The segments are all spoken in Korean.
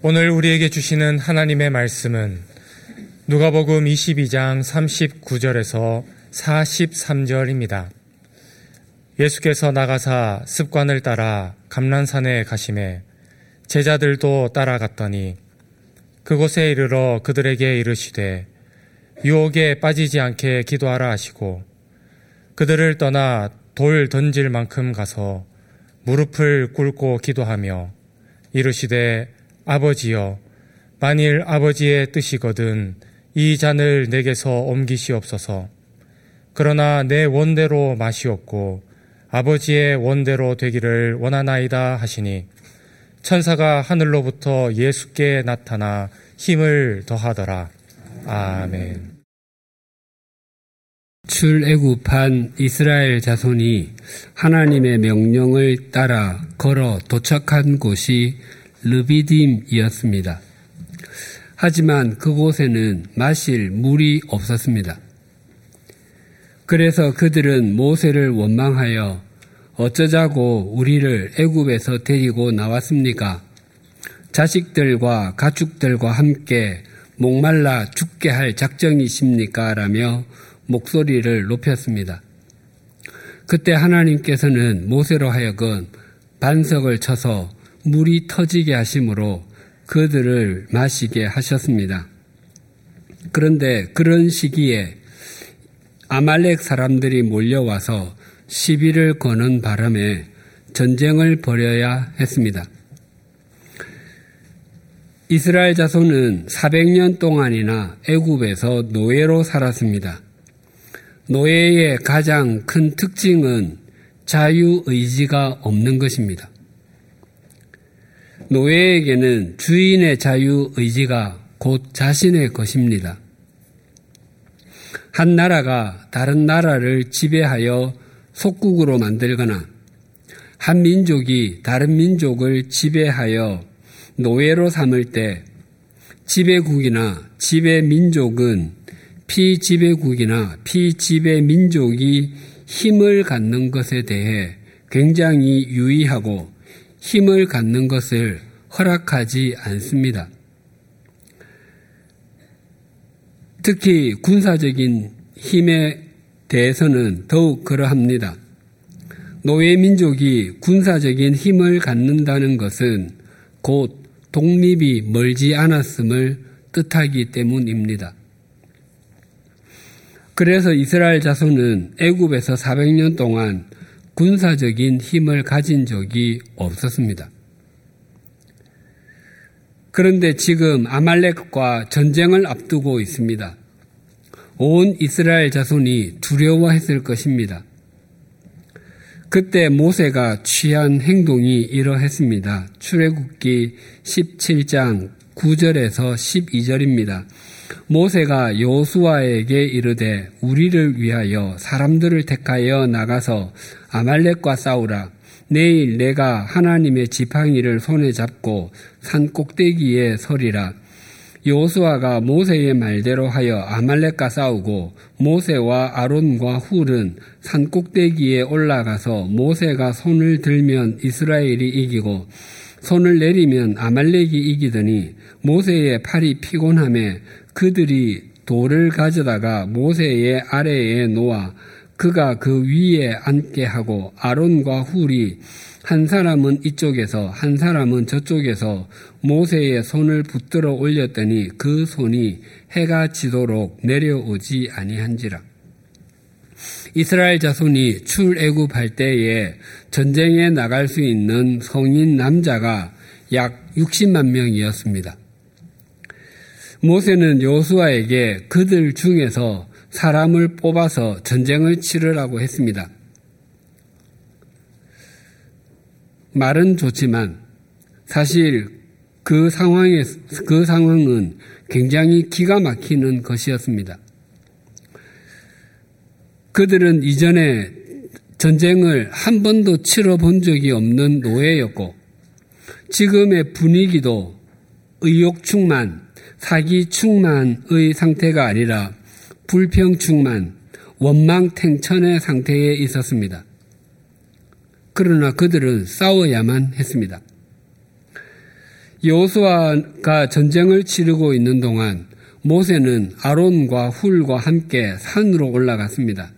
오늘 우리에게 주시는 하나님의 말씀은 누가복음 22장 39절에서 43절입니다. 예수께서 나가사 습관을 따라 감난산에 가심에 제자들도 따라갔더니 그곳에 이르러 그들에게 이르시되 유혹에 빠지지 않게 기도하라 하시고 그들을 떠나 돌 던질 만큼 가서 무릎을 꿇고 기도하며 이르시되 아버지여 만일 아버지의 뜻이거든 이 잔을 내게서 옮기시옵소서. 그러나 내 원대로 마시옵고 아버지의 원대로 되기를 원하나이다 하시니 천사가 하늘로부터 예수께 나타나 힘을 더하더라. 아멘. 출애굽한 이스라엘 자손이 하나님의 명령을 따라 걸어 도착한 곳이 르비딤이었습니다. 하지만 그곳에는 마실 물이 없었습니다. 그래서 그들은 모세를 원망하여 어쩌자고 우리를 애굽에서 데리고 나왔습니까? 자식들과 가축들과 함께 목말라 죽게 할 작정이십니까? 라며 목소리를 높였습니다. 그때 하나님께서는 모세로 하여금 반석을 쳐서 물이 터지게 하심으로 그들을 마시게 하셨습니다. 그런데 그런 시기에 아말렉 사람들이 몰려와서 시비를 거는 바람에 전쟁을 벌여야 했습니다. 이스라엘 자손은 400년 동안이나 애굽에서 노예로 살았습니다. 노예의 가장 큰 특징은 자유의지가 없는 것입니다. 노예에게는 주인의 자유의지가 곧 자신의 것입니다. 한 나라가 다른 나라를 지배하여 속국으로 만들거나 한 민족이 다른 민족을 지배하여 노예로 삼을 때 지배국이나 지배민족은 피지배국이나 피지배민족이 힘을 갖는 것에 대해 굉장히 유의하고 힘을 갖는 것을 허락하지 않습니다. 특히 군사적인 힘에 대해서는 더욱 그러합니다. 노예민족이 군사적인 힘을 갖는다는 것은 곧 독립이 멀지 않았음을 뜻하기 때문입니다. 그래서 이스라엘 자손은 애굽에서 400년 동안 군사적인 힘을 가진 적이 없었습니다. 그런데 지금 아말렉과 전쟁을 앞두고 있습니다. 온 이스라엘 자손이 두려워했을 것입니다. 그때 모세가 취한 행동이 이러했습니다. 출애굽기 17장 9절에서 12절입니다. 모세가 여호수아에게 이르되 우리를 위하여 사람들을 택하여 나가서 아말렉과 싸우라. 내일 내가 하나님의 지팡이를 손에 잡고 산 꼭대기에 서리라. 여호수아가 모세의 말대로 하여 아말렉과 싸우고 모세와 아론과 훌은 산 꼭대기에 올라가서 모세가 손을 들면 이스라엘이 이기고 손을 내리면 아말렉이 이기더니 모세의 팔이 피곤함에 그들이 돌을 가져다가 모세의 아래에 놓아 그가 그 위에 앉게 하고 아론과 훌이 한 사람은 이쪽에서 한 사람은 저쪽에서 모세의 손을 붙들어 올렸더니 그 손이 해가 지도록 내려오지 아니한지라. 이스라엘 자손이 출애굽할 때에 전쟁에 나갈 수 있는 성인 남자가 약 60만 명이었습니다. 모세는 여호수아에게 그들 중에서 사람을 뽑아서 전쟁을 치르라고 했습니다. 말은 좋지만 사실 그 상황은 굉장히 기가 막히는 것이었습니다. 그들은 이전에 전쟁을 한 번도 치러본 적이 없는 노예였고 지금의 분위기도 의욕 충만, 사기 충만의 상태가 아니라 불평 충만, 원망탱천의 상태에 있었습니다. 그러나 그들은 싸워야만 했습니다. 여호수아가 전쟁을 치르고 있는 동안 모세는 아론과 훌과 함께 산으로 올라갔습니다.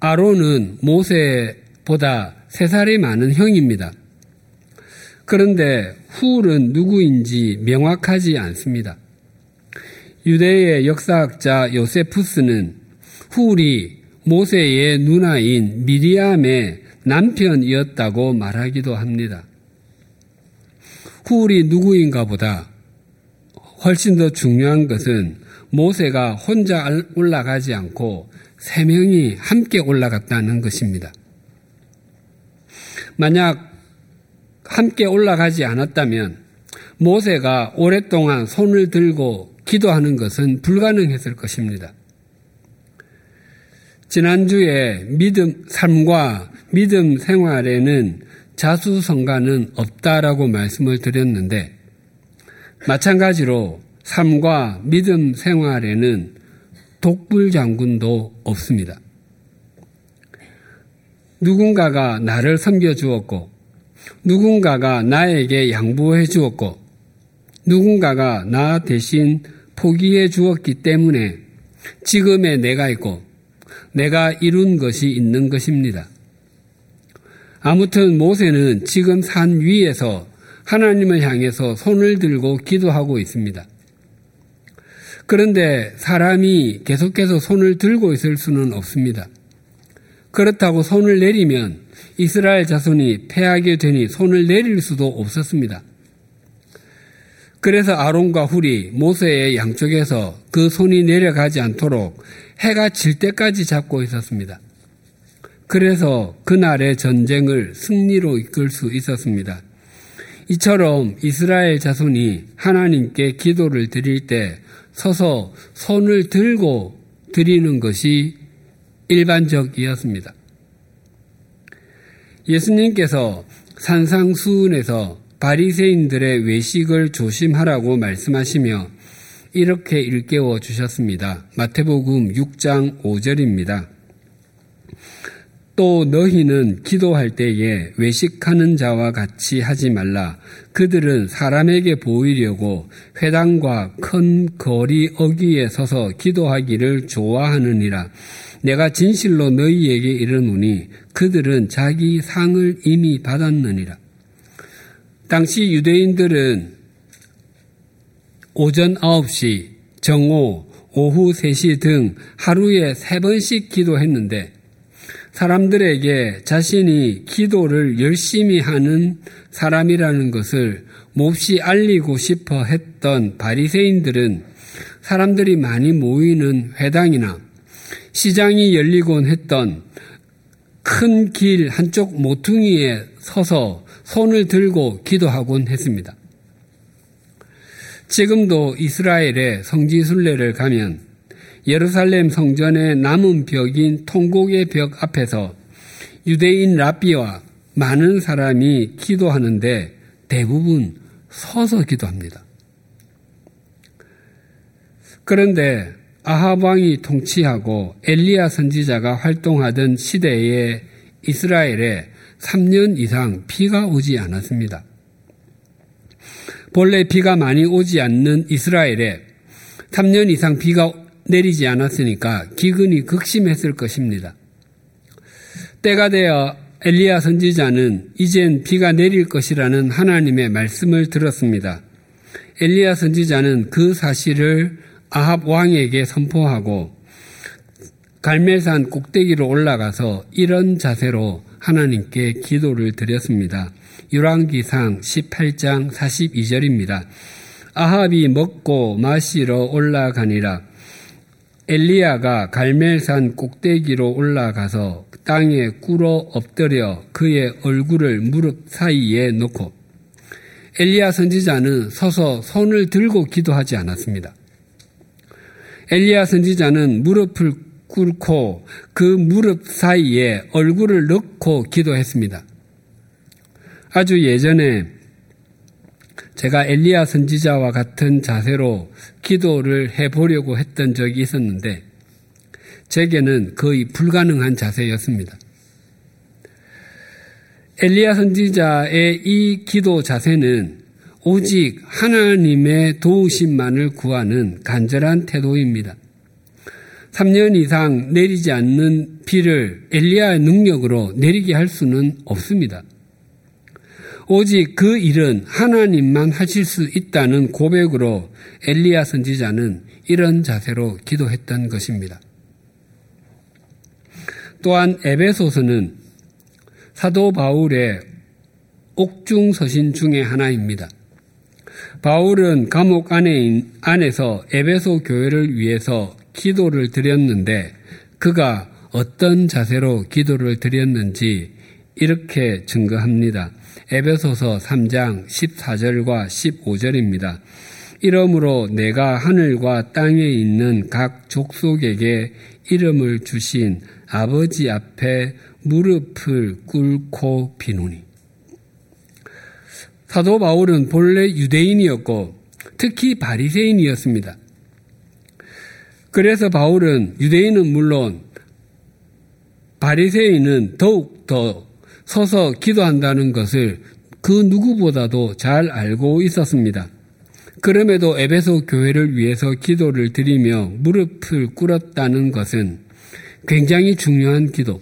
아론은 모세보다 3살이 많은 형입니다. 그런데 훌은 누구인지 명확하지 않습니다. 유대의 역사학자 요세푸스는 훌이 모세의 누나인 미리암의 남편이었다고 말하기도 합니다. 훌이 누구인가 보다 훨씬 더 중요한 것은 모세가 혼자 올라가지 않고 3명이 함께 올라갔다는 것입니다. 만약 함께 올라가지 않았다면 모세가 오랫동안 손을 들고 기도하는 것은 불가능했을 것입니다. 지난주에 삶과 믿음 생활에는 자수성가는 없다라고 말씀을 드렸는데, 마찬가지로 삶과 믿음 생활에는 독불장군도 없습니다. 누군가가 나를 섬겨주었고, 누군가가 나에게 양보해 주었고, 누군가가 나 대신 포기해 주었기 때문에 지금의 내가 있고 내가 이룬 것이 있는 것입니다. 아무튼 모세는 지금 산 위에서 하나님을 향해서 손을 들고 기도하고 있습니다. 그런데 사람이 계속해서 손을 들고 있을 수는 없습니다. 그렇다고 손을 내리면 이스라엘 자손이 패하게 되니 손을 내릴 수도 없었습니다. 그래서 아론과 훌이 모세의 양쪽에서 그 손이 내려가지 않도록 해가 질 때까지 잡고 있었습니다. 그래서 그날의 전쟁을 승리로 이끌 수 있었습니다. 이처럼 이스라엘 자손이 하나님께 기도를 드릴 때 서서 손을 들고 드리는 것이 일반적이었습니다. 예수님께서 산상수훈에서 바리새인들의 외식을 조심하라고 말씀하시며 이렇게 일깨워 주셨습니다. 마태복음 6장 5절입니다. 또 너희는 기도할 때에 외식하는 자와 같이 하지 말라. 그들은 사람에게 보이려고 회당과 큰 거리 어귀에 서서 기도하기를 좋아하느니라. 내가 진실로 너희에게 이르노니 그들은 자기 상을 이미 받았느니라. 당시 유대인들은 오전 9시, 정오, 오후 3시 등 하루에 3번씩 기도했는데, 사람들에게 자신이 기도를 열심히 하는 사람이라는 것을 몹시 알리고 싶어 했던 바리새인들은 사람들이 많이 모이는 회당이나 시장이 열리곤 했던 큰 길 한쪽 모퉁이에 서서 손을 들고 기도하곤 했습니다. 지금도 이스라엘의 성지순례를 가면 예루살렘 성전의 남은 벽인 통곡의 벽 앞에서 유대인 랍비와 많은 사람이 기도하는데 대부분 서서 기도합니다. 그런데 아합 왕이 통치하고 엘리야 선지자가 활동하던 시대의 이스라엘에 3년 이상 비가 오지 않았습니다. 본래 비가 많이 오지 않는 이스라엘에 3년 이상 비가 내리지 않았으니까 기근이 극심했을 것입니다. 때가 되어 엘리야 선지자는 이젠 비가 내릴 것이라는 하나님의 말씀을 들었습니다. 엘리야 선지자는 그 사실을 아합 왕에게 선포하고 갈멜산 꼭대기로 올라가서 이런 자세로 하나님께 기도를 드렸습니다. 열왕기상 18장 42절입니다. 아합이 먹고 마시러 올라가니라. 엘리야가 갈멜산 꼭대기로 올라가서 땅에 꿇어 엎드려 그의 얼굴을 무릎 사이에 놓고, 엘리야 선지자는 서서 손을 들고 기도하지 않았습니다. 엘리야 선지자는 무릎을 꿇고 그 무릎 사이에 얼굴을 넣고 기도했습니다. 아주 예전에 제가 엘리야 선지자와 같은 자세로 기도를 해보려고 했던 적이 있었는데, 제게는 거의 불가능한 자세였습니다. 엘리야 선지자의 이 기도 자세는 오직 하나님의 도우심만을 구하는 간절한 태도입니다. 3년 이상 내리지 않는 비를 엘리야의 능력으로 내리게 할 수는 없습니다. 오직 그 일은 하나님만 하실 수 있다는 고백으로 엘리야 선지자는 이런 자세로 기도했던 것입니다. 또한 에베소서는 사도 바울의 옥중서신 중에 하나입니다. 바울은 감옥 안에서 에베소 교회를 위해서 기도를 드렸는데 그가 어떤 자세로 기도를 드렸는지 이렇게 증거합니다. 에베소서 3장 14절과 15절입니다. 이러므로 내가 하늘과 땅에 있는 각 족속에게 이름을 주신 아버지 앞에 무릎을 꿇고 비누니. 사도 바울은 본래 유대인이었고 특히 바리새인이었습니다. 그래서 바울은 유대인은 물론 바리새인은 더욱 더 서서 기도한다는 것을 그 누구보다도 잘 알고 있었습니다. 그럼에도 에베소 교회를 위해서 기도를 드리며 무릎을 꿇었다는 것은 굉장히 중요한 기도,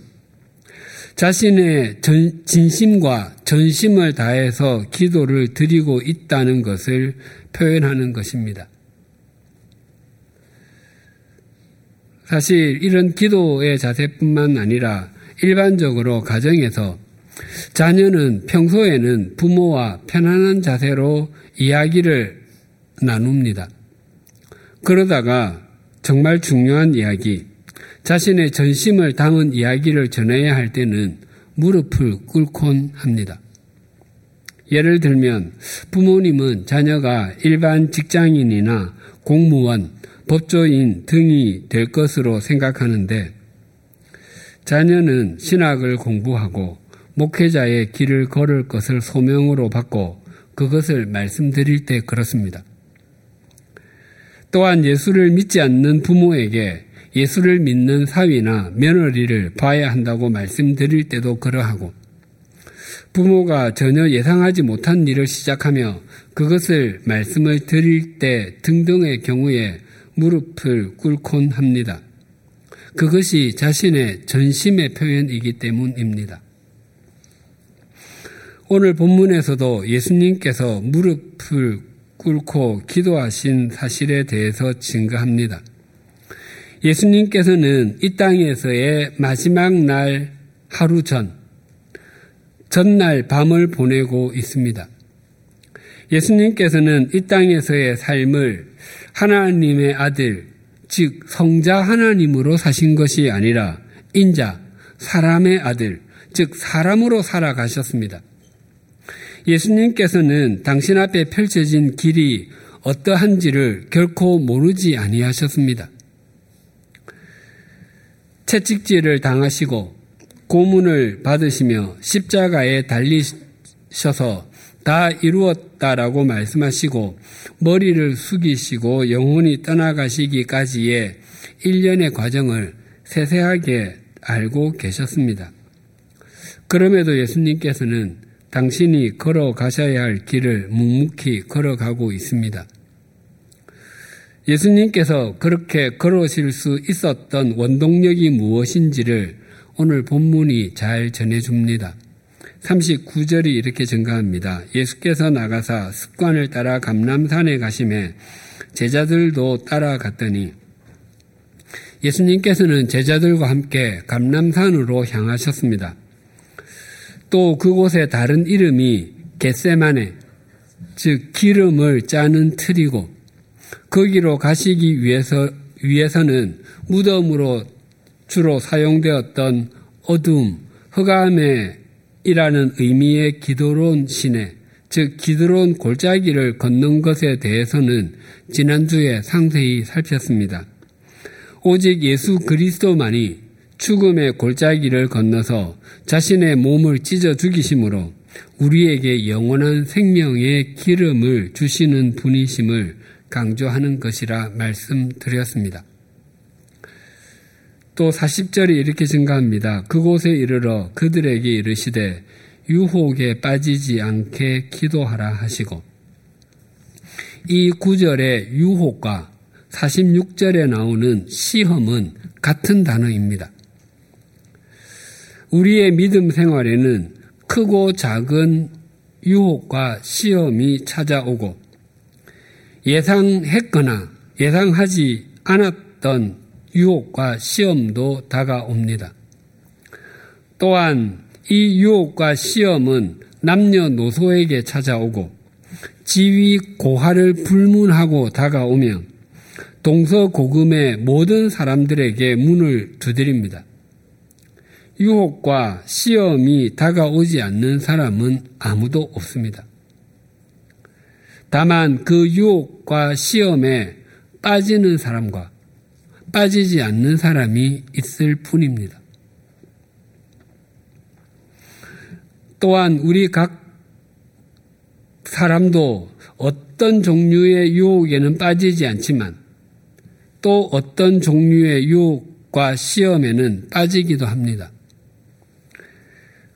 자신의 진심과 전심을 다해서 기도를 드리고 있다는 것을 표현하는 것입니다. 사실 이런 기도의 자세뿐만 아니라 일반적으로 가정에서 자녀는 평소에는 부모와 편안한 자세로 이야기를 나눕니다. 그러다가 정말 중요한 이야기, 자신의 전심을 담은 이야기를 전해야 할 때는 무릎을 꿇곤 합니다. 예를 들면 부모님은 자녀가 일반 직장인이나 공무원, 법조인 등이 될 것으로 생각하는데 자녀는 신학을 공부하고 목회자의 길을 걸을 것을 소명으로 받고 그것을 말씀드릴 때 그렇습니다. 또한 예수를 믿지 않는 부모에게 예수를 믿는 사위나 며느리를 봐야 한다고 말씀드릴 때도 그러하고, 부모가 전혀 예상하지 못한 일을 시작하며 그것을 말씀을 드릴 때 등등의 경우에 무릎을 꿇곤 합니다. 그것이 자신의 전심의 표현이기 때문입니다. 오늘 본문에서도 예수님께서 무릎을 꿇고 기도하신 사실에 대해서 증거합니다. 예수님께서는 이 땅에서의 마지막 날 하루 전날 밤을 보내고 있습니다. 예수님께서는 이 땅에서의 삶을 하나님의 아들, 즉 성자 하나님으로 사신 것이 아니라 인자, 사람의 아들, 즉 사람으로 살아가셨습니다. 예수님께서는 당신 앞에 펼쳐진 길이 어떠한지를 결코 모르지 아니하셨습니다. 채찍질을 당하시고 고문을 받으시며 십자가에 달리셔서 다 이루었다라고 말씀하시고 머리를 숙이시고 영혼이 떠나가시기까지의 일련의 과정을 세세하게 알고 계셨습니다. 그럼에도 예수님께서는 당신이 걸어가셔야 할 길을 묵묵히 걸어가고 있습니다. 예수님께서 그렇게 걸으실 수 있었던 원동력이 무엇인지를 오늘 본문이 잘 전해줍니다. 39절이 이렇게 증가합니다. 예수께서 나가사 습관을 따라 감람산에 가시매 제자들도 따라갔더니, 예수님께서는 제자들과 함께 감람산으로 향하셨습니다. 또 그곳의 다른 이름이 겟세마네, 즉 기름을 짜는 틀이고, 거기로 가시기 위해서는 무덤으로 주로 사용되었던 어둠, 흑암이라는 의미의 기드론 시내, 즉 기드론 골짜기를 걷는 것에 대해서는 지난주에 상세히 살폈습니다. 오직 예수 그리스도만이 죽음의 골짜기를 건너서 자신의 몸을 찢어 죽이심으로 우리에게 영원한 생명의 기름을 주시는 분이심을 강조하는 것이라 말씀드렸습니다. 또 40절이 이렇게 증가합니다. 그곳에 이르러 그들에게 이르시되 유혹에 빠지지 않게 기도하라 하시고, 이 9절의 유혹과 46절에 나오는 시험은 같은 단어입니다. 우리의 믿음 생활에는 크고 작은 유혹과 시험이 찾아오고, 예상했거나 예상하지 않았던 유혹과 시험도 다가옵니다. 또한 이 유혹과 시험은 남녀노소에게 찾아오고, 지위 고하를 불문하고 다가오며 동서고금의 모든 사람들에게 문을 두드립니다. 유혹과 시험이 다가오지 않는 사람은 아무도 없습니다. 다만 그 유혹과 시험에 빠지는 사람과 빠지지 않는 사람이 있을 뿐입니다. 또한 우리 각 사람도 어떤 종류의 유혹에는 빠지지 않지만 또 어떤 종류의 유혹과 시험에는 빠지기도 합니다.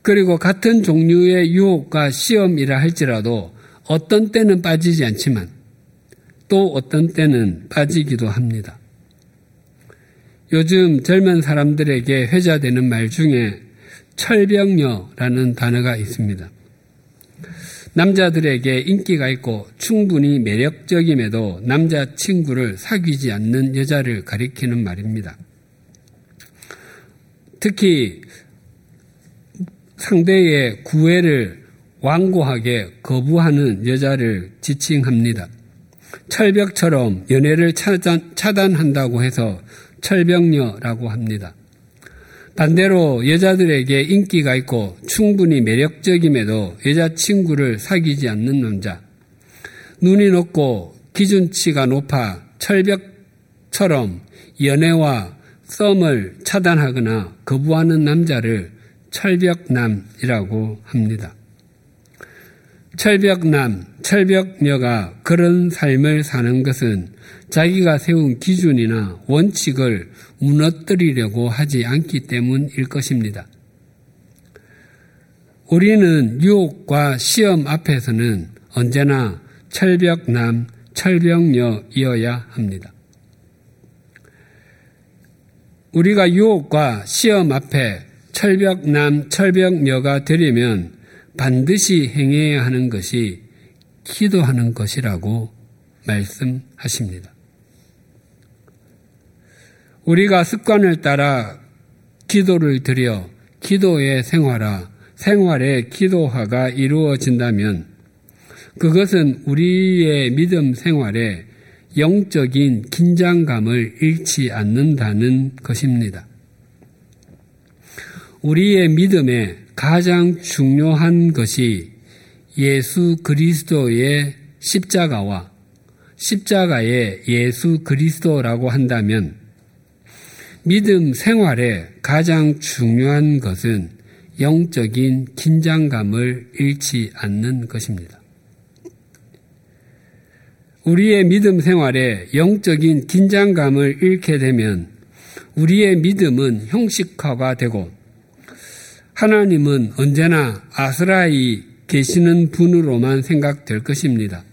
그리고 같은 종류의 유혹과 시험이라 할지라도 어떤 때는 빠지지 않지만 또 어떤 때는 빠지기도 합니다. 요즘 젊은 사람들에게 회자되는 말 중에 철벽녀라는 단어가 있습니다. 남자들에게 인기가 있고 충분히 매력적임에도 남자친구를 사귀지 않는 여자를 가리키는 말입니다. 특히 상대의 구애를 완고하게 거부하는 여자를 지칭합니다. 철벽처럼 연애를 차단한다고 해서 철벽녀라고 합니다. 반대로 여자들에게 인기가 있고 충분히 매력적임에도 여자친구를 사귀지 않는 남자, 눈이 높고 기준치가 높아 철벽처럼 연애와 썸을 차단하거나 거부하는 남자를 철벽남이라고 합니다. 철벽남, 철벽녀가 그런 삶을 사는 것은 자기가 세운 기준이나 원칙을 무너뜨리려고 하지 않기 때문일 것입니다. 우리는 유혹과 시험 앞에서는 언제나 철벽남, 철벽녀이어야 합니다. 우리가 유혹과 시험 앞에 철벽남, 철벽녀가 되려면 반드시 행해야 하는 것이 기도하는 것이라고 말씀하십니다. 우리가 습관을 따라 기도를 드려 기도의 생활화, 생활의 기도화가 이루어진다면 그것은 우리의 믿음 생활에 영적인 긴장감을 잃지 않는다는 것입니다. 우리의 믿음에 가장 중요한 것이 예수 그리스도의 십자가와 십자가의 예수 그리스도라고 한다면 믿음 생활에 가장 중요한 것은 영적인 긴장감을 잃지 않는 것입니다. 우리의 믿음 생활에 영적인 긴장감을 잃게 되면 우리의 믿음은 형식화가 되고 하나님은 언제나 아스라이 계시는 분으로만 생각될 것입니다.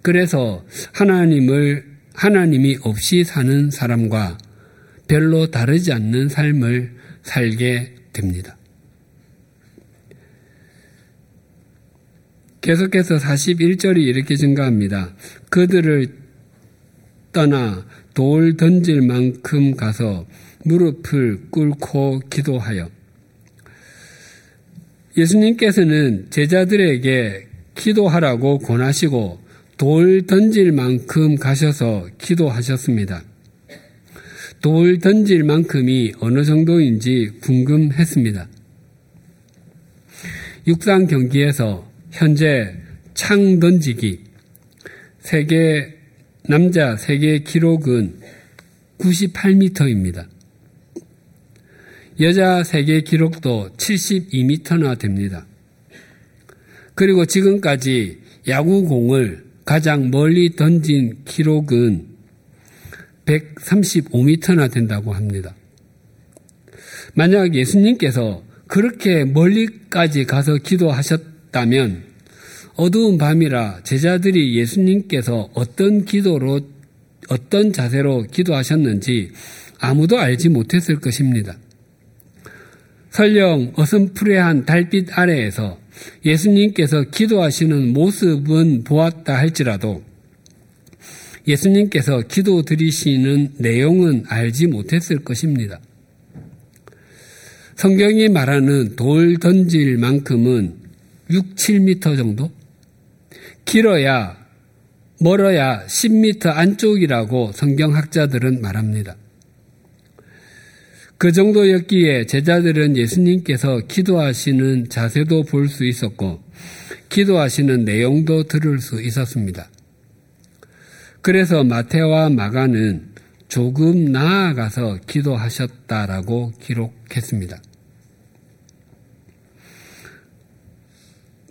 그래서 하나님이 없이 사는 사람과 별로 다르지 않는 삶을 살게 됩니다. 계속해서 41절이 이렇게 증가합니다. 그들을 떠나 돌 던질 만큼 가서 무릎을 꿇고 기도하여. 예수님께서는 제자들에게 기도하라고 권하시고 돌 던질 만큼 가셔서 기도하셨습니다. 돌 던질 만큼이 어느 정도인지 궁금했습니다. 육상 경기에서 현재 창 던지기 남자 세계 기록은 98m입니다. 여자 세계 기록도 72m나 됩니다. 그리고 지금까지 야구공을 가장 멀리 던진 기록은 135m나 된다고 합니다. 만약 예수님께서 그렇게 멀리까지 가서 기도하셨다면 어두운 밤이라 제자들이 예수님께서 어떤 자세로 기도하셨는지 아무도 알지 못했을 것입니다. 설령 어슴푸레한 달빛 아래에서 예수님께서 기도하시는 모습은 보았다 할지라도 예수님께서 기도 드리시는 내용은 알지 못했을 것입니다. 성경이 말하는 돌 던질 만큼은 6, 7m 정도? 멀어야 10m 안쪽이라고 성경학자들은 말합니다. 그 정도였기에 제자들은 예수님께서 기도하시는 자세도 볼 수 있었고 기도하시는 내용도 들을 수 있었습니다. 그래서 마태와 마가는 조금 나아가서 기도하셨다라고 기록했습니다.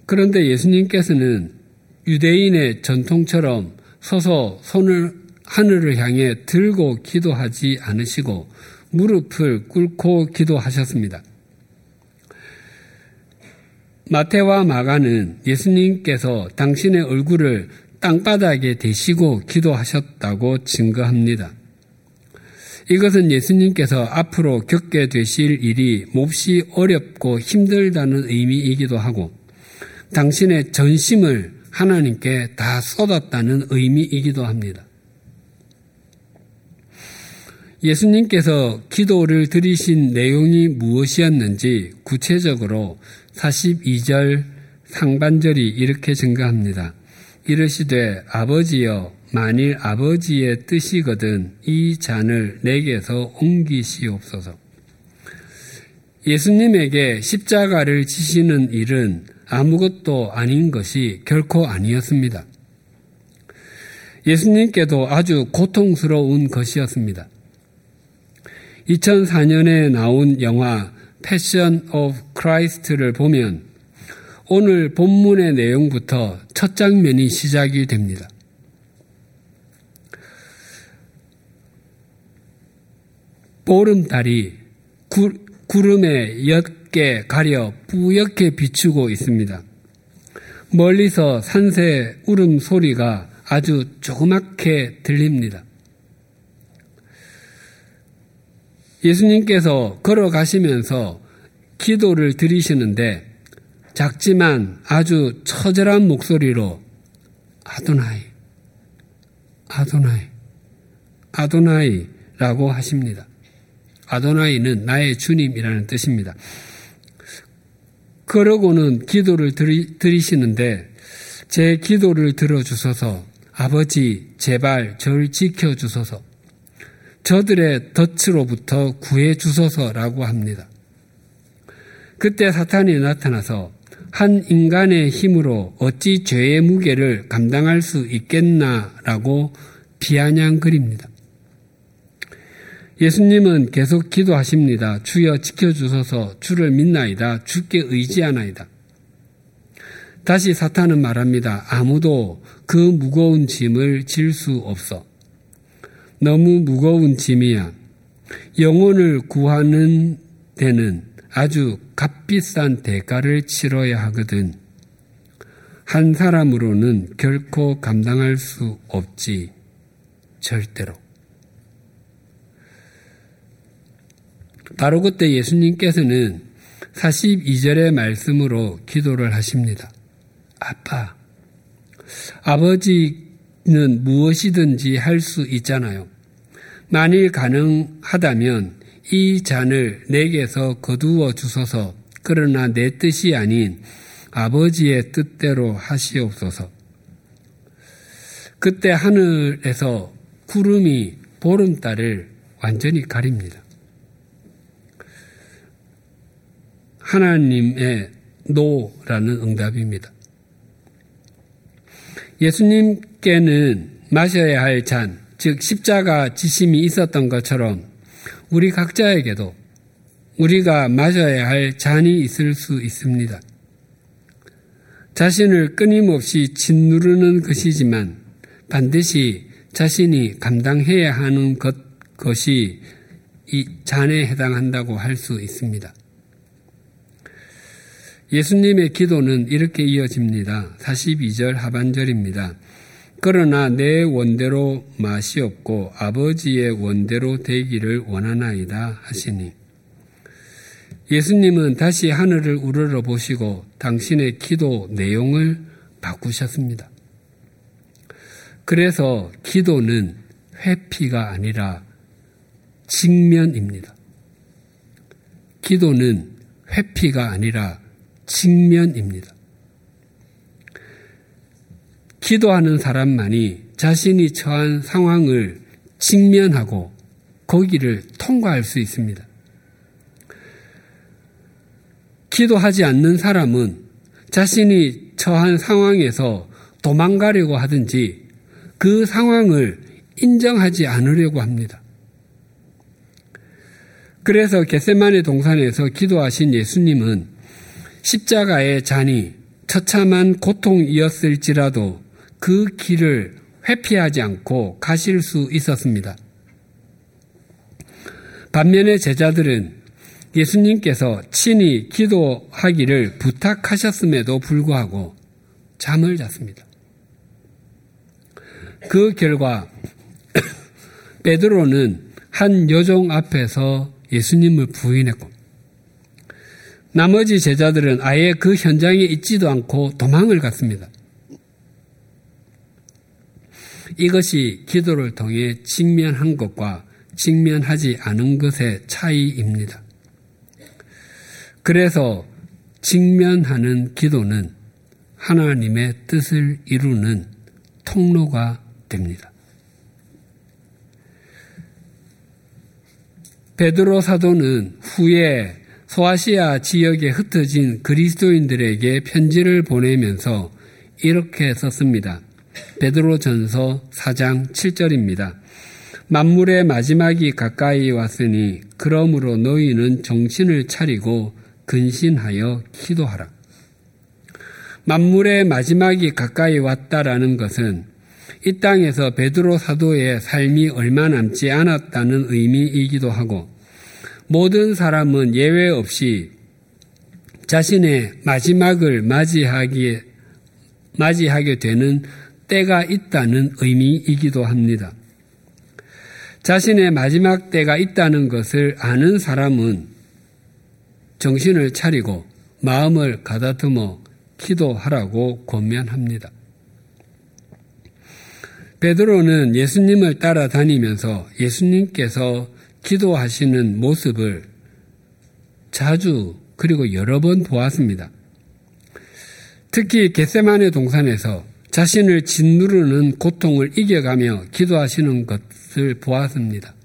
그런데 예수님께서는 유대인의 전통처럼 서서 손을 하늘을 향해 들고 기도하지 않으시고 무릎을 꿇고 기도하셨습니다. 마태와 마가는 예수님께서 당신의 얼굴을 땅바닥에 대시고 기도하셨다고 증거합니다. 이것은 예수님께서 앞으로 겪게 되실 일이 몹시 어렵고 힘들다는 의미이기도 하고 당신의 전심을 하나님께 다 쏟았다는 의미이기도 합니다. 예수님께서 기도를 드리신 내용이 무엇이었는지 구체적으로 42절 상반절이 이렇게 증거합니다. 이르시되 아버지여 만일 아버지의 뜻이거든 이 잔을 내게서 옮기시옵소서. 예수님에게 십자가를 지시는 일은 아무것도 아닌 것이 결코 아니었습니다. 예수님께도 아주 고통스러운 것이었습니다. 2004년에 나온 영화 패션 오브 크라이스트를 보면 오늘 본문의 내용부터 첫 장면이 시작이 됩니다. 보름달이 구름에 옅게 가려 뿌옇게 비추고 있습니다. 멀리서 산새의 울음소리가 아주 조그맣게 들립니다. 예수님께서 걸어가시면서 기도를 드리시는데 작지만 아주 처절한 목소리로 아도나이, 아도나이, 아도나이라고 하십니다. 아도나이는 나의 주님이라는 뜻입니다. 그러고는 기도를 드리시는데 제 기도를 들어주소서, 아버지 제발 절 지켜주소서, 저들의 덫으로부터 구해주소서라고 합니다. 그때 사탄이 나타나서 한 인간의 힘으로 어찌 죄의 무게를 감당할 수 있겠나라고 비아냥거립니다. 예수님은 계속 기도하십니다. 주여 지켜주소서, 주를 믿나이다, 주께 의지하나이다. 다시 사탄은 말합니다. 아무도 그 무거운 짐을 질 수 없어. 너무 무거운 짐이야. 영혼을 구하는 데는 아주 값비싼 대가를 치러야 하거든. 한 사람으로는 결코 감당할 수 없지. 절대로. 바로 그때 예수님께서는 42절의 말씀으로 기도를 하십니다. 아빠, 아버지는 무엇이든지 할 수 있잖아요. 만일 가능하다면 이 잔을 내게서 거두어 주소서. 그러나 내 뜻이 아닌 아버지의 뜻대로 하시옵소서. 그때 하늘에서 구름이 보름달을 완전히 가립니다. 하나님의 노라는 응답입니다. 예수님께는 마셔야 할 잔, 즉 십자가 지심이 있었던 것처럼 우리 각자에게도 우리가 마셔야 할 잔이 있을 수 있습니다. 자신을 끊임없이 짓누르는 것이지만 반드시 자신이 감당해야 하는 것이 이 잔에 해당한다고 할 수 있습니다. 예수님의 기도는 이렇게 이어집니다. 42절 하반절입니다. 그러나 내 원대로 맛이 없고 아버지의 원대로 되기를 원하나이다 하시니, 예수님은 다시 하늘을 우러러 보시고 당신의 기도 내용을 바꾸셨습니다. 그래서 기도는 회피가 아니라 직면입니다. 기도는 회피가 아니라 직면입니다. 기도하는 사람만이 자신이 처한 상황을 직면하고 거기를 통과할 수 있습니다. 기도하지 않는 사람은 자신이 처한 상황에서 도망가려고 하든지 그 상황을 인정하지 않으려고 합니다. 그래서 겟세마네 동산에서 기도하신 예수님은 십자가의 잔이 처참한 고통이었을지라도 그 길을 회피하지 않고 가실 수 있었습니다. 반면에 제자들은 예수님께서 친히 기도하기를 부탁하셨음에도 불구하고 잠을 잤습니다. 그 결과 베드로는 한 여종 앞에서 예수님을 부인했고, 나머지 제자들은 아예 그 현장에 있지도 않고 도망을 갔습니다. 이것이 기도를 통해 직면한 것과 직면하지 않은 것의 차이입니다. 그래서 직면하는 기도는 하나님의 뜻을 이루는 통로가 됩니다. 베드로 사도는 후에 소아시아 지역에 흩어진 그리스도인들에게 편지를 보내면서 이렇게 썼습니다. 베드로전서 4장 7절입니다. 만물의 마지막이 가까이 왔으니 그러므로 너희는 정신을 차리고 근신하여 기도하라. 만물의 마지막이 가까이 왔다라는 것은 이 땅에서 베드로 사도의 삶이 얼마 남지 않았다는 의미이기도 하고, 모든 사람은 예외 없이 자신의 마지막을 맞이하게 되는 때가 있다는 의미이기도 합니다. 자신의 마지막 때가 있다는 것을 아는 사람은 정신을 차리고 마음을 가다듬어 기도하라고 권면합니다. 베드로는 예수님을 따라다니면서 예수님께서 기도하시는 모습을 자주 그리고 여러 번 보았습니다. 특히 겟세마네 동산에서 자신을 짓누르는 고통을 이겨가며 기도하시는 것을 보았습니다.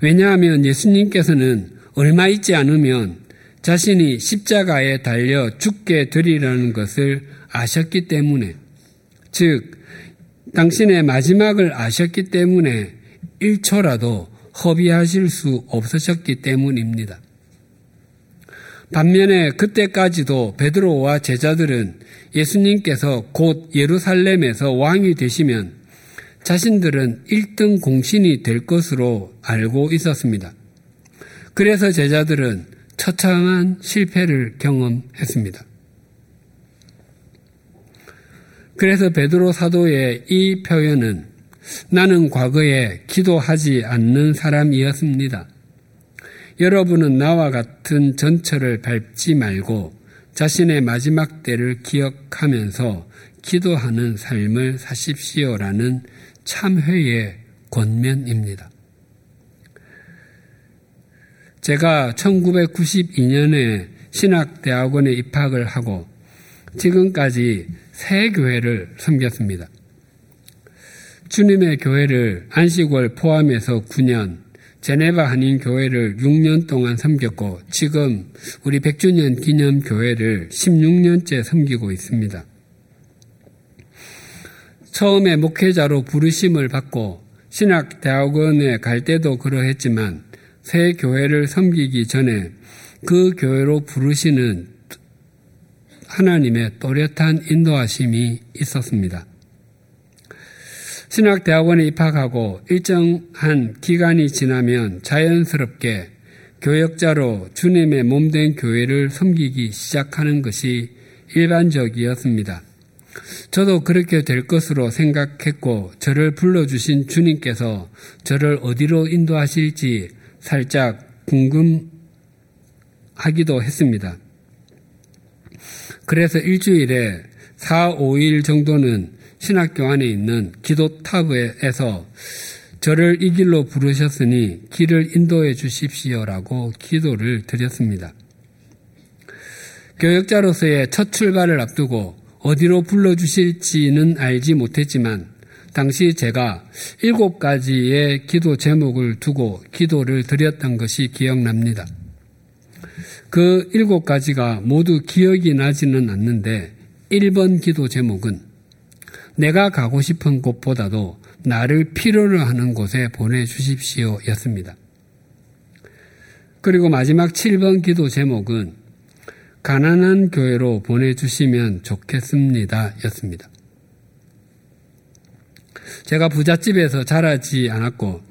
왜냐하면 예수님께서는 얼마 있지 않으면 자신이 십자가에 달려 죽게 되리라는 것을 아셨기 때문에, 즉 당신의 마지막을 아셨기 때문에 1초라도 허비하실 수 없으셨기 때문입니다. 반면에 그때까지도 베드로와 제자들은 예수님께서 곧 예루살렘에서 왕이 되시면 자신들은 1등 공신이 될 것으로 알고 있었습니다. 그래서 제자들은 처참한 실패를 경험했습니다. 그래서 베드로 사도의 이 표현은 나는 과거에 기도하지 않는 사람이었습니다. 여러분은 나와 같은 전철을 밟지 말고 자신의 마지막 때를 기억하면서 기도하는 삶을 사십시오라는 참회의 권면입니다. 제가 1992년에 신학대학원에 입학을 하고 지금까지 세 교회를 섬겼습니다. 주님의 교회를 안식월 포함해서 9년, 제네바 한인교회를 6년 동안 섬겼고 지금 우리 100주년 기념교회를 16년째 섬기고 있습니다. 처음에 목회자로 부르심을 받고 신학대학원에 갈 때도 그러했지만 새 교회를 섬기기 전에 그 교회로 부르시는 하나님의 또렷한 인도하심이 있었습니다. 신학대학원에 입학하고 일정한 기간이 지나면 자연스럽게 교역자로 주님의 몸된 교회를 섬기기 시작하는 것이 일반적이었습니다. 저도 그렇게 될 것으로 생각했고 저를 불러주신 주님께서 저를 어디로 인도하실지 살짝 궁금하기도 했습니다. 그래서 일주일에 4, 5일 정도는 신학교 안에 있는 기도탑에서 저를 이 길로 부르셨으니 길을 인도해 주십시오라고 기도를 드렸습니다. 교역자로서의 첫 출발을 앞두고 어디로 불러주실지는 알지 못했지만 당시 제가 7가지의 기도 제목을 두고 기도를 드렸던 것이 기억납니다. 그 7가지가 모두 기억이 나지는 않는데 1번 기도 제목은 내가 가고 싶은 곳보다도 나를 필요로 하는 곳에 보내주십시오 였습니다. 그리고 마지막 7번 기도 제목은 가난한 교회로 보내주시면 좋겠습니다 였습니다. 제가 부잣집에서 자라지 않았고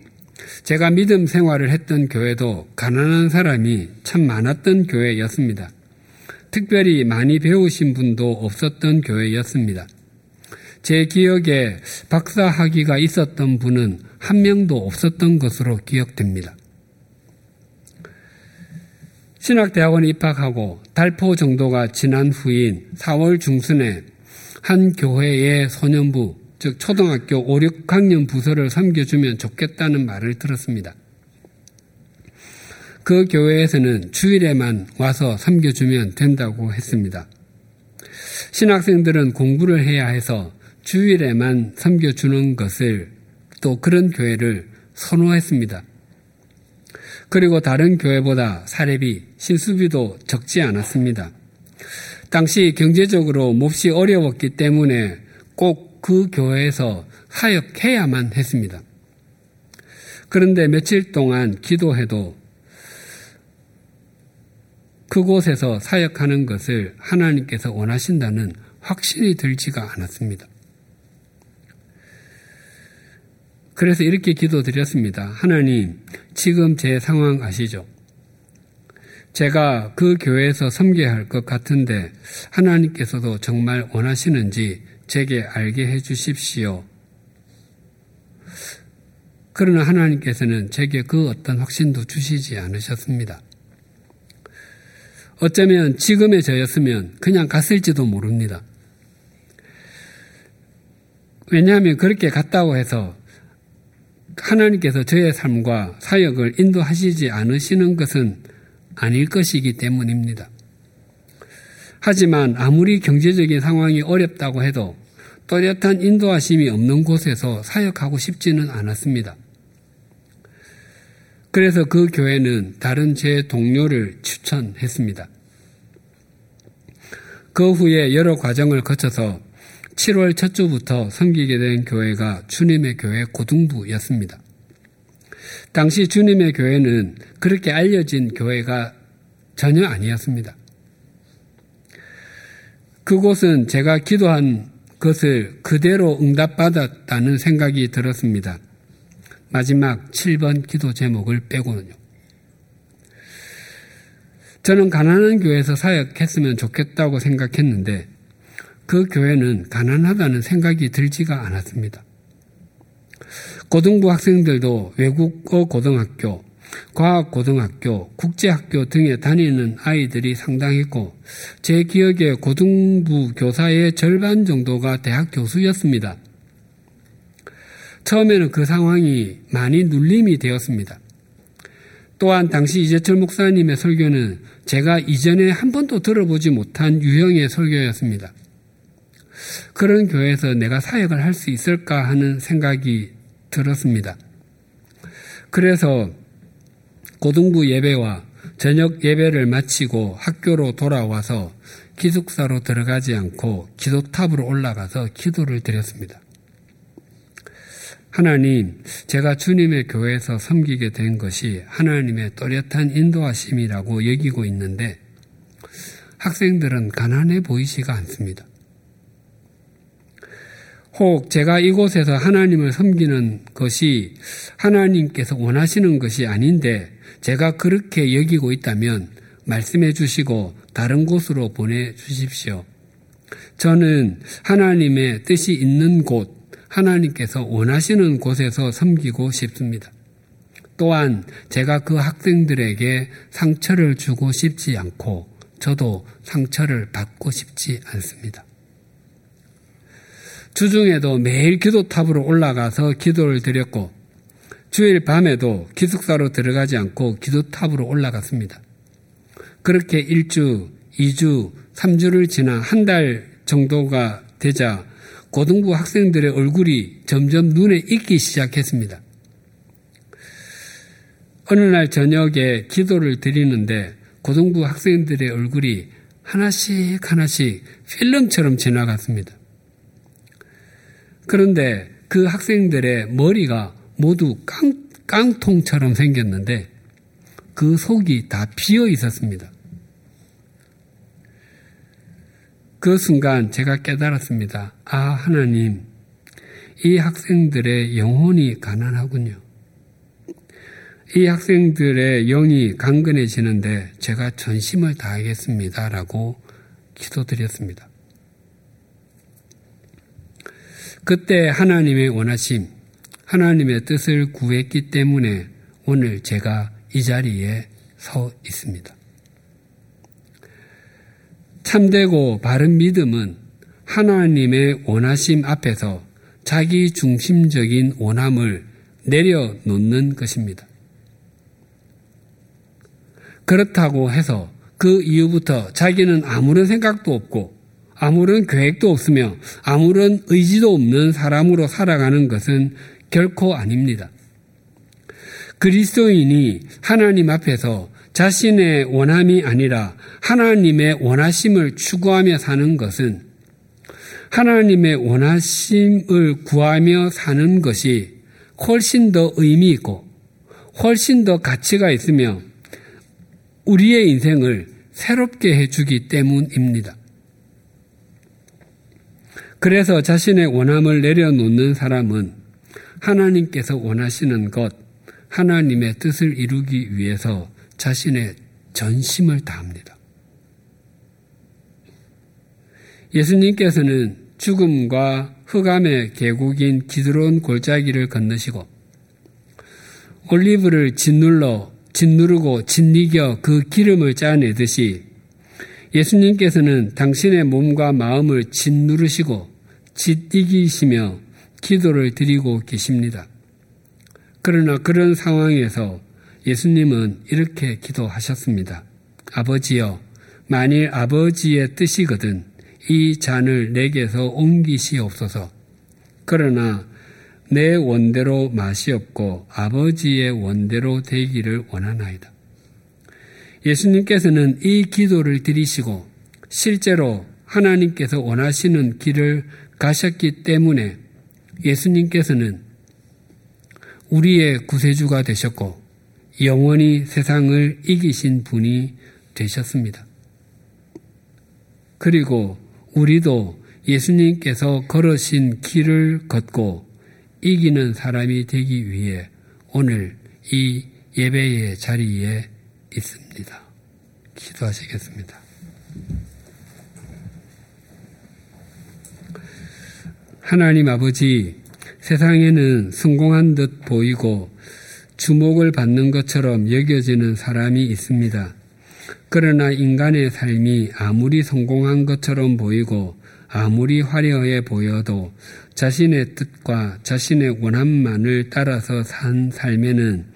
제가 믿음 생활을 했던 교회도 가난한 사람이 참 많았던 교회였습니다. 특별히 많이 배우신 분도 없었던 교회였습니다. 제 기억에 박사 학위가 있었던 분은 한 명도 없었던 것으로 기억됩니다. 신학대학원에 입학하고 달포 정도가 지난 후인 4월 중순에 한 교회의 소년부, 즉 초등학교 5, 6학년 부서를 섬겨주면 좋겠다는 말을 들었습니다. 그 교회에서는 주일에만 와서 섬겨주면 된다고 했습니다. 신학생들은 공부를 해야 해서 주일에만 섬겨주는 것을 또 그런 교회를 선호했습니다. 그리고 다른 교회보다 사례비, 신수비도 적지 않았습니다. 당시 경제적으로 몹시 어려웠기 때문에 꼭 그 교회에서 사역해야만 했습니다. 그런데 며칠 동안 기도해도 그곳에서 사역하는 것을 하나님께서 원하신다는 확신이 들지가 않았습니다. 그래서 이렇게 기도드렸습니다. 하나님, 지금 제 상황 아시죠? 제가 그 교회에서 섬겨야 할 것 같은데 하나님께서도 정말 원하시는지 제게 알게 해주십시오. 그러나 하나님께서는 제게 그 어떤 확신도 주시지 않으셨습니다. 어쩌면 지금의 저였으면 그냥 갔을지도 모릅니다. 왜냐하면 그렇게 갔다고 해서 하나님께서 저의 삶과 사역을 인도하시지 않으시는 것은 아닐 것이기 때문입니다. 하지만 아무리 경제적인 상황이 어렵다고 해도 또렷한 인도하심이 없는 곳에서 사역하고 싶지는 않았습니다. 그래서 그 교회는 다른 제 동료를 추천했습니다. 그 후에 여러 과정을 거쳐서 7월 첫 주부터 섬기게 된 교회가 주님의 교회 고등부였습니다. 당시 주님의 교회는 그렇게 알려진 교회가 전혀 아니었습니다. 그곳은 제가 기도한 것을 그대로 응답받았다는 생각이 들었습니다. 마지막 7번 기도 제목을 빼고는요. 저는 가난한 교회에서 사역했으면 좋겠다고 생각했는데 그 교회는 가난하다는 생각이 들지가 않았습니다. 고등부 학생들도 외국어 고등학교, 과학고등학교, 국제학교 등에 다니는 아이들이 상당했고 제 기억에 고등부 교사의 절반 정도가 대학 교수였습니다. 처음에는 그 상황이 많이 눌림이 되었습니다. 또한 당시 이재철 목사님의 설교는 제가 이전에 한 번도 들어보지 못한 유형의 설교였습니다. 그런 교회에서 내가 사역을 할 수 있을까 하는 생각이 들었습니다. 그래서 고등부 예배와 저녁 예배를 마치고 학교로 돌아와서 기숙사로 들어가지 않고 기도탑으로 올라가서 기도를 드렸습니다. 하나님, 제가 주님의 교회에서 섬기게 된 것이 하나님의 또렷한 인도하심이라고 여기고 있는데 학생들은 가난해 보이지가 않습니다. 혹 제가 이곳에서 하나님을 섬기는 것이 하나님께서 원하시는 것이 아닌데 제가 그렇게 여기고 있다면 말씀해 주시고 다른 곳으로 보내주십시오. 저는 하나님의 뜻이 있는 곳, 하나님께서 원하시는 곳에서 섬기고 싶습니다. 또한 제가 그 학생들에게 상처를 주고 싶지 않고 저도 상처를 받고 싶지 않습니다. 주중에도 매일 기도탑으로 올라가서 기도를 드렸고 주일 밤에도 기숙사로 들어가지 않고 기도탑으로 올라갔습니다. 그렇게 1주, 2주, 3주를 지나 한 달 정도가 되자 고등부 학생들의 얼굴이 점점 눈에 익기 시작했습니다. 어느 날 저녁에 기도를 드리는데 고등부 학생들의 얼굴이 하나씩 하나씩 필름처럼 지나갔습니다. 그런데 그 학생들의 머리가 모두 깡통처럼 생겼는데 그 속이 다 비어 있었습니다. 그 순간 제가 깨달았습니다. 아, 하나님, 이 학생들의 영혼이 가난하군요. 이 학생들의 영이 강건해지는데 제가 전심을 다하겠습니다. 라고 기도드렸습니다. 그때 하나님의 원하심, 하나님의 뜻을 구했기 때문에 오늘 제가 이 자리에 서 있습니다. 참되고 바른 믿음은 하나님의 원하심 앞에서 자기 중심적인 원함을 내려놓는 것입니다. 그렇다고 해서 그 이후부터 자기는 아무런 생각도 없고 아무런 계획도 없으며 아무런 의지도 없는 사람으로 살아가는 것은 결코 아닙니다. 그리스도인이 하나님 앞에서 자신의 원함이 아니라 하나님의 원하심을 추구하며 사는 것은 하나님의 원하심을 구하며 사는 것이 훨씬 더 의미 있고 훨씬 더 가치가 있으며 우리의 인생을 새롭게 해주기 때문입니다. 그래서 자신의 원함을 내려놓는 사람은 하나님께서 원하시는 것, 하나님의 뜻을 이루기 위해서 자신의 전심을 다합니다. 예수님께서는 죽음과 흑암의 계곡인 기드론 골짜기를 건너시고 올리브를 짓누르고 짓이겨 그 기름을 짜내듯이 예수님께서는 당신의 몸과 마음을 짓누르시고 짓이기시며 기도를 드리고 계십니다. 그러나 그런 상황에서 예수님은 이렇게 기도하셨습니다. 아버지여, 만일 아버지의 뜻이거든 이 잔을 내게서 옮기시옵소서. 그러나 내 원대로 맛이 없고 아버지의 원대로 되기를 원하나이다. 예수님께서는 이 기도를 드리시고 실제로 하나님께서 원하시는 길을 가셨기 때문에 예수님께서는 우리의 구세주가 되셨고 영원히 세상을 이기신 분이 되셨습니다. 그리고 우리도 예수님께서 걸으신 길을 걷고 이기는 사람이 되기 위해 오늘 이 예배의 자리에 있습니다. 기도하시겠습니다. 하나님 아버지, 세상에는 성공한 듯 보이고 주목을 받는 것처럼 여겨지는 사람이 있습니다. 그러나 인간의 삶이 아무리 성공한 것처럼 보이고 아무리 화려해 보여도 자신의 뜻과 자신의 원함만을 따라서 산 삶에는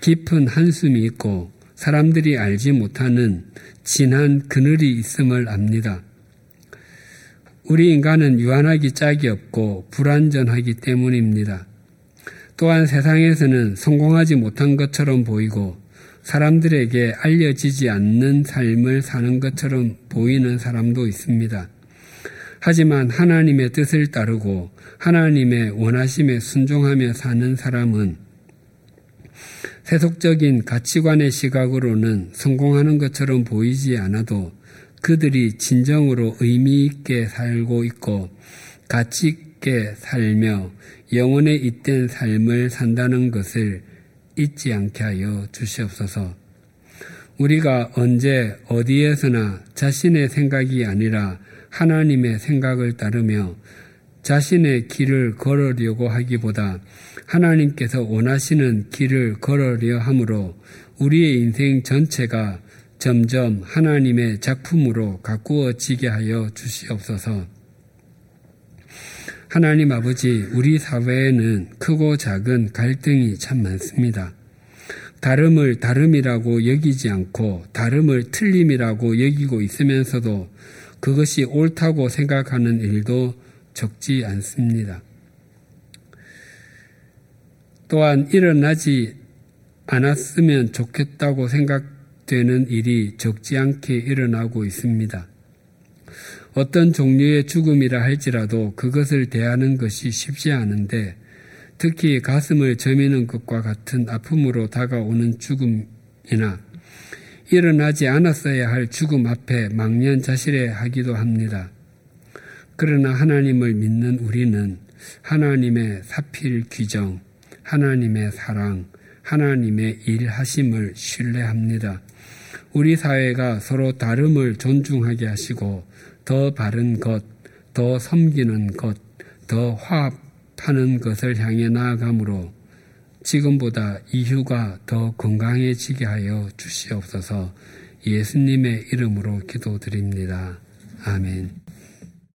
깊은 한숨이 있고 사람들이 알지 못하는 진한 그늘이 있음을 압니다. 우리 인간은 유한하기 짝이 없고 불완전하기 때문입니다. 또한 세상에서는 성공하지 못한 것처럼 보이고 사람들에게 알려지지 않는 삶을 사는 것처럼 보이는 사람도 있습니다. 하지만 하나님의 뜻을 따르고 하나님의 원하심에 순종하며 사는 사람은 세속적인 가치관의 시각으로는 성공하는 것처럼 보이지 않아도 그들이 진정으로 의미 있게 살고 있고 가치 깊게 살며 영혼에 잇된 삶을 산다는 것을 잊지 않게 하여 주시옵소서. 우리가 언제 어디에서나 자신의 생각이 아니라 하나님의 생각을 따르며 자신의 길을 걸으려고 하기보다 하나님께서 원하시는 길을 걸으려 함으로 우리의 인생 전체가 점점 하나님의 작품으로 가꾸어지게 하여 주시옵소서. 하나님 아버지, 우리 사회에는 크고 작은 갈등이 참 많습니다. 다름을 다름이라고 여기지 않고 다름을 틀림이라고 여기고 있으면서도 그것이 옳다고 생각하는 일도 적지 않습니다. 또한 일어나지 않았으면 좋겠다고 생각되는 일이 적지 않게 일어나고 있습니다. 어떤 종류의 죽음이라 할지라도 그것을 대하는 것이 쉽지 않은데 특히 가슴을 저미는 것과 같은 아픔으로 다가오는 죽음이나 일어나지 않았어야 할 죽음 앞에 망연자실해하기도 합니다. 그러나 하나님을 믿는 우리는 하나님의 사필 규정, 하나님의 사랑, 하나님의 일하심을 신뢰합니다. 우리 사회가 서로 다름을 존중하게 하시고 더 바른 것, 더 섬기는 것, 더 화합하는 것을 향해 나아가므로 지금보다 이후가 더 건강해지게 하여 주시옵소서. 예수님의 이름으로 기도드립니다. 아멘.